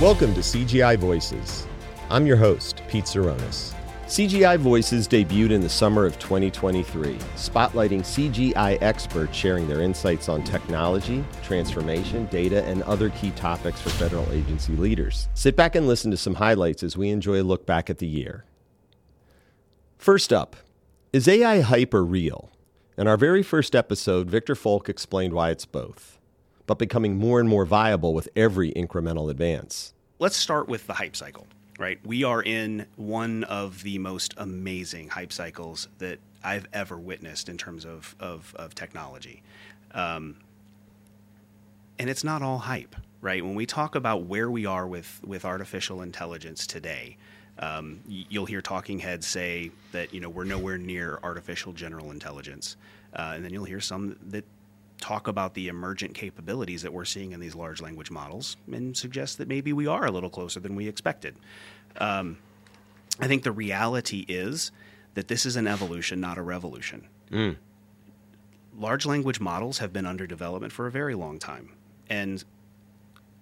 Welcome to CGI Voices. I'm your host, Pete Tseronis. CGI Voices debuted in the summer of 2023, spotlighting CGI experts sharing their insights on technology, transformation, data, and other key topics for federal agency leaders. Sit back and listen to some highlights as we enjoy a look back at the year. First up, is AI hype or real? In our very first episode, Victor Foulk explained why it's both, but becoming more and more viable with every incremental advance. Let's start with the hype cycle. Right, we are in one of the most amazing hype cycles that I've ever witnessed in terms of technology. And it's not all hype, right? When we talk about where we are with artificial intelligence today, you'll hear talking heads say that, you know, we're nowhere near artificial general intelligence. And then you'll hear some that talk about the emergent capabilities that we're seeing in these large language models and suggest that maybe we are a little closer than we expected. I think the reality is that this is an evolution, not a revolution. Mm. Large language models have been under development for a very long time, and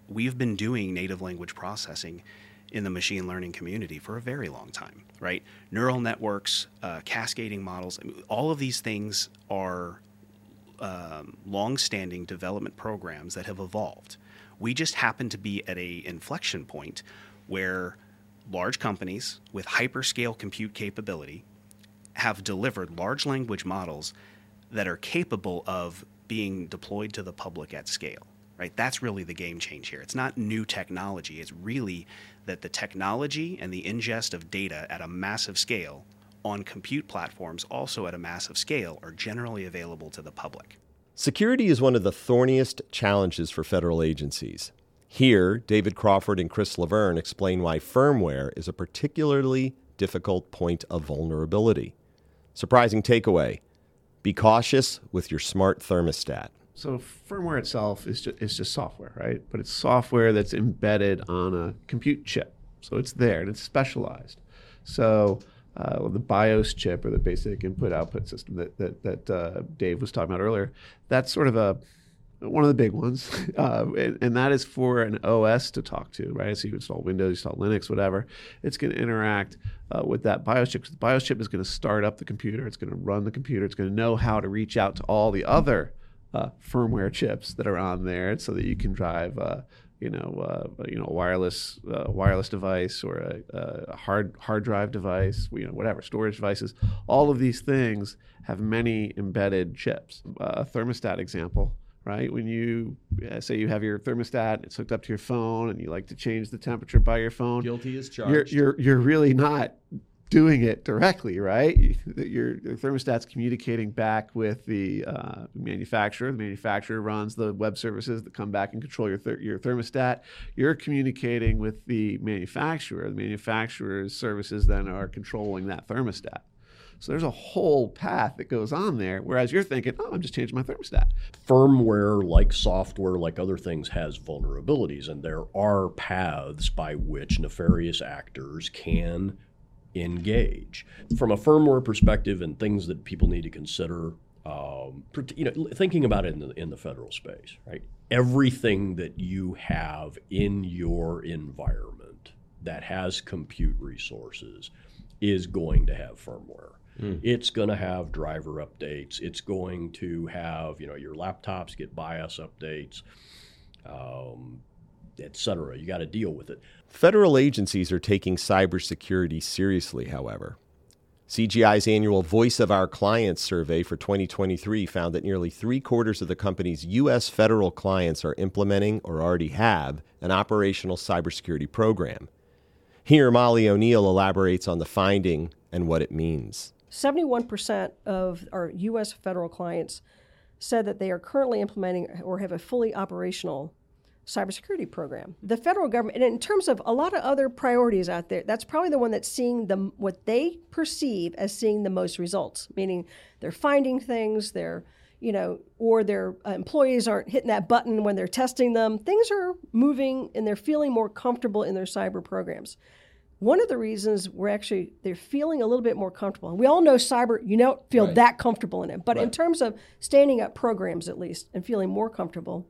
we've been doing native language processing in the machine learning community for a very long time, right? Neural networks, cascading models, all of these things are long-standing development programs that have evolved. We just happen to be at an inflection point where large companies with hyperscale compute capability have delivered large language models that are capable of being deployed to the public at scale. Right? That's really the game change here. It's not new technology. It's really that the technology and the ingest of data at a massive scale on compute platforms, also at a massive scale, are generally available to the public. Security is one of the thorniest challenges for federal agencies. Here, David Crawford and Chris Lavergne explain why firmware is a particularly difficult point of vulnerability. Surprising takeaway: be cautious with your smart thermostat. So firmware itself is just software, right? But it's software that's embedded on a compute chip. So it's there and it's specialized. So the BIOS chip, or the basic input-output system that Dave was talking about earlier, that's sort of one of the big ones, and that is for an OS to talk to, right? So you install Windows, you install Linux, whatever. It's going to interact with that BIOS chip. So the BIOS chip is going to start up the computer. It's going to run the computer. It's going to know how to reach out to all the other firmware chips that are on there, so that you can drive a wireless device, or a hard drive device, whatever, storage devices. All of these things have many embedded chips. A thermostat example, right? When you say you have your thermostat, it's hooked up to your phone, and you like to change the temperature by your phone. Guilty as charged. You're really not doing it directly, right? Your thermostat's communicating back with the manufacturer. The manufacturer runs the web services that come back and control your thermostat. You're communicating with the manufacturer. The manufacturer's services then are controlling that thermostat. So there's a whole path that goes on there, whereas you're thinking, oh, I'm just changing my thermostat. Firmware, like software, like other things, has vulnerabilities, and there are paths by which nefarious actors can engage. From a firmware perspective and things that people need to consider, thinking about it in the federal space, right? Everything that you have in your environment that has compute resources is going to have firmware. Mm. It's going to have driver updates. It's going to have, your laptops get BIOS updates, et cetera. You got to deal with it. Federal agencies are taking cybersecurity seriously, however. CGI's annual Voice of Our Clients survey for 2023 found that nearly 3/4 of the company's U.S. federal clients are implementing or already have an operational cybersecurity program. Here, Molly O'Neill elaborates on the finding and what it means. 71% of our U.S. federal clients said that they are currently implementing or have a fully operational cybersecurity program. The federal government, and in terms of a lot of other priorities out there, that's probably the one that's seeing what they perceive as seeing the most results, meaning they're finding things, or their employees aren't hitting that button when they're testing them. Things are moving and they're feeling more comfortable in their cyber programs. One of the reasons they're feeling a little bit more comfortable. And we all know cyber, you don't feel that comfortable in it, but in terms of standing up programs at least and feeling more comfortable,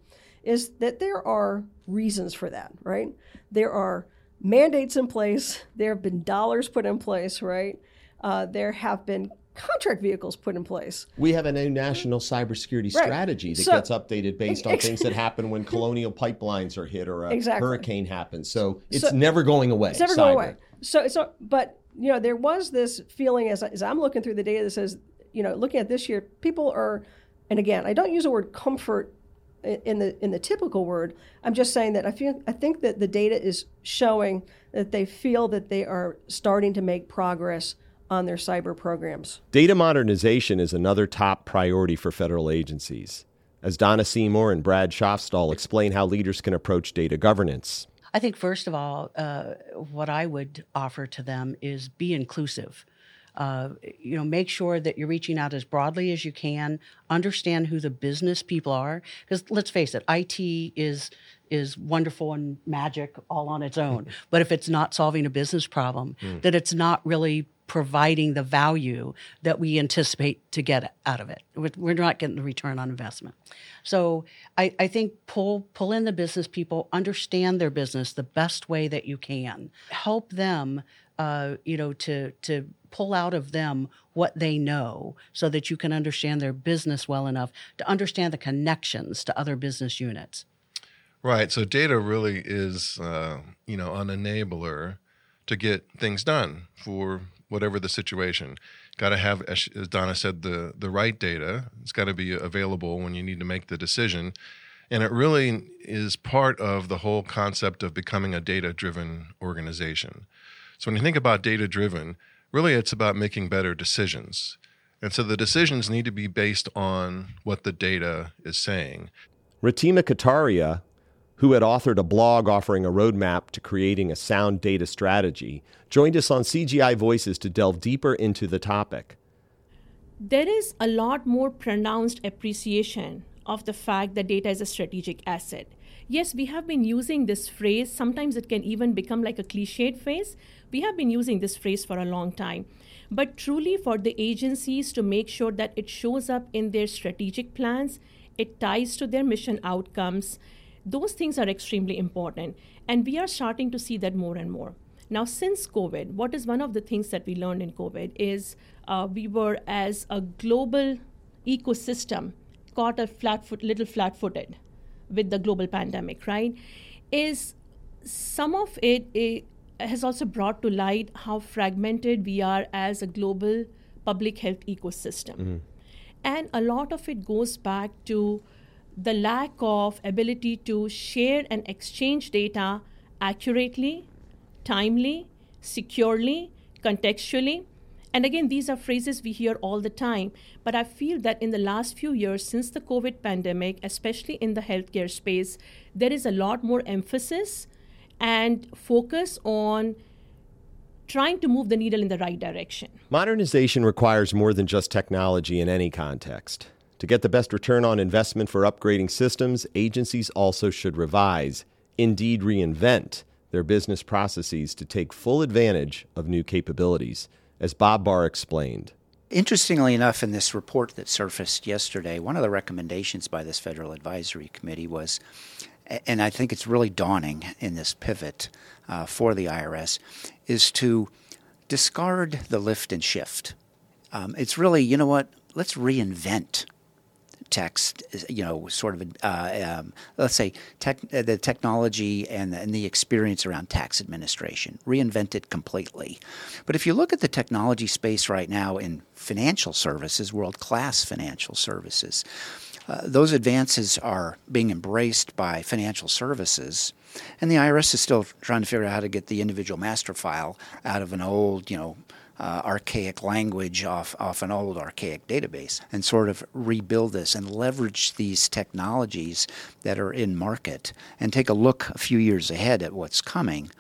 is that there are reasons for that, right? There are mandates in place. There have been dollars put in place, right? There have been contract vehicles put in place. We have a new national cybersecurity strategy that gets updated based on things that happen when colonial pipelines are hit or a hurricane happens. So it's never going away. It's never going away. So it's not, but you know, there was this feeling as I'm looking through the data that says, you know, looking at this year, people are, and again, I don't use the word comfort in the typical word. I'm just saying that I think that the data is showing that they feel that they are starting to make progress on their cyber programs. Data modernization is another top priority for federal agencies, as Donna Seymour and Brad Schoffstall explain how leaders can approach data governance. I think, first of all, what I would offer to them is be inclusive. You know, make sure that you're reaching out as broadly as you can, understand who the business people are, because let's face it, IT is wonderful and magic all on its own. But if it's not solving a business problem, that it's not really providing the value that we anticipate to get out of it. We're not getting the return on investment. So I think pull in the business people, understand their business the best way that you can. Help them, you know, to pull out of them what they know so that you can understand their business well enough to understand the connections to other business units. Right. So data really is, you know, an enabler to get things done for whatever the situation. Got to have, as Donna said, the right data. It's got to be available when you need to make the decision. And it really is part of the whole concept of becoming a data-driven organization. So when you think about data-driven, really it's about making better decisions. And so the decisions need to be based on what the data is saying. Ratima Kataria, who had authored a blog offering a roadmap to creating a sound data strategy, joined us on CGI Voices to delve deeper into the topic. There is a lot more pronounced appreciation of the fact that data is a strategic asset. Yes, we have been using this phrase. Sometimes it can even become like a cliched phrase. We have been using this phrase for a long time. But truly for the agencies to make sure that it shows up in their strategic plans, it ties to their mission outcomes, those things are extremely important, and we are starting to see that more and more. Now, since COVID, what is one of the things that we learned in COVID is we were, as a global ecosystem, caught a little flat-footed with the global pandemic, right? Is some of it has also brought to light how fragmented we are as a global public health ecosystem. Mm-hmm. And a lot of it goes back to the lack of ability to share and exchange data accurately, timely, securely, contextually. And again, these are phrases we hear all the time. But I feel that in the last few years, since the COVID pandemic, especially in the healthcare space, there is a lot more emphasis and focus on trying to move the needle in the right direction. Modernization requires more than just technology in any context. To get the best return on investment for upgrading systems, agencies also should revise, indeed reinvent, their business processes to take full advantage of new capabilities, as Bob Barr explained. Interestingly enough, in this report that surfaced yesterday, one of the recommendations by this Federal Advisory Committee was, and I think it's really dawning in this pivot for the IRS, is to discard the lift and shift. It's really, you know what, let's reinvent text, you know, sort of, let's say the technology and the experience around tax administration, reinvent it completely. But if you look at the technology space right now in financial services, world-class financial services, those advances are being embraced by financial services, and the IRS is still trying to figure out how to get the individual master file out of an old, you know, archaic language off an old archaic database, and sort of rebuild this and leverage these technologies that are in market and take a look a few years ahead at what's coming.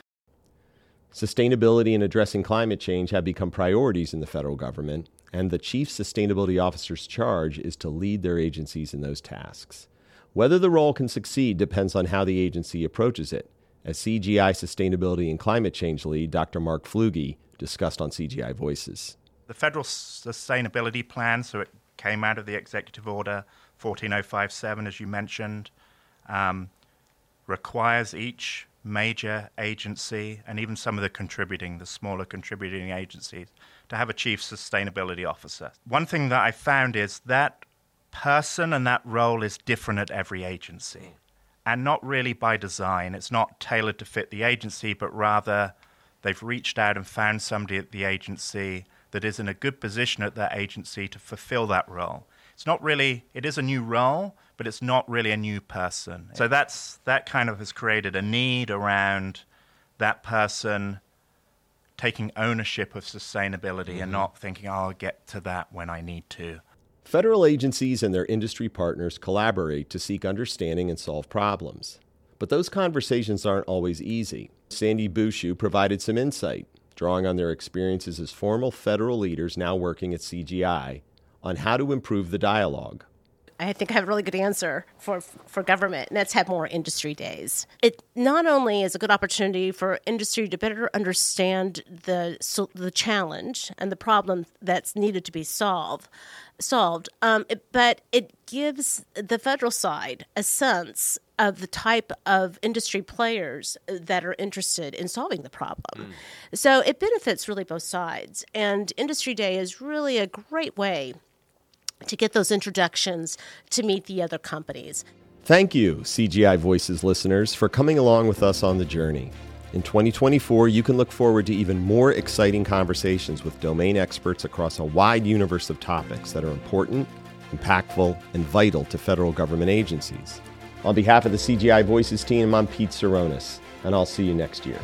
Sustainability and addressing climate change have become priorities in the federal government, and the chief sustainability officer's charge is to lead their agencies in those tasks. Whether the role can succeed depends on how the agency approaches it, as CGI Sustainability and Climate Change lead Dr. Mark Flugge discussed on CGI Voices. The Federal Sustainability Plan, so it came out of the Executive Order 14057, as you mentioned, requires each major agency and even some of the smaller contributing agencies to have a chief sustainability officer. One thing that I found is that person and that role is different at every agency, and not really by design. It's not tailored to fit the agency, but rather they've reached out and found somebody at the agency that is in a good position at that agency to fulfill that role. It's not really, it is a new role, but it's not really a new person. So that kind of has created a need around that person taking ownership of sustainability and not thinking, oh, I'll get to that when I need to. Federal agencies and their industry partners collaborate to seek understanding and solve problems. But those conversations aren't always easy. Sandy Bushue provided some insight, drawing on their experiences as formal federal leaders now working at CGI, on how to improve the dialogue. I think I have a really good answer for government, and that's have more industry days. It not only is a good opportunity for industry to better understand the challenge and the problem that's needed to be solved, but it gives the federal side a sense of the type of industry players that are interested in solving the problem. So it benefits really both sides, and Industry Day is really a great way to get those introductions to meet the other companies. Thank you, CGI Voices listeners, for coming along with us on the journey. In 2024, you can look forward to even more exciting conversations with domain experts across a wide universe of topics that are important, impactful, and vital to federal government agencies. On behalf of the CGI Voices team, I'm Pete Tseronis, and I'll see you next year.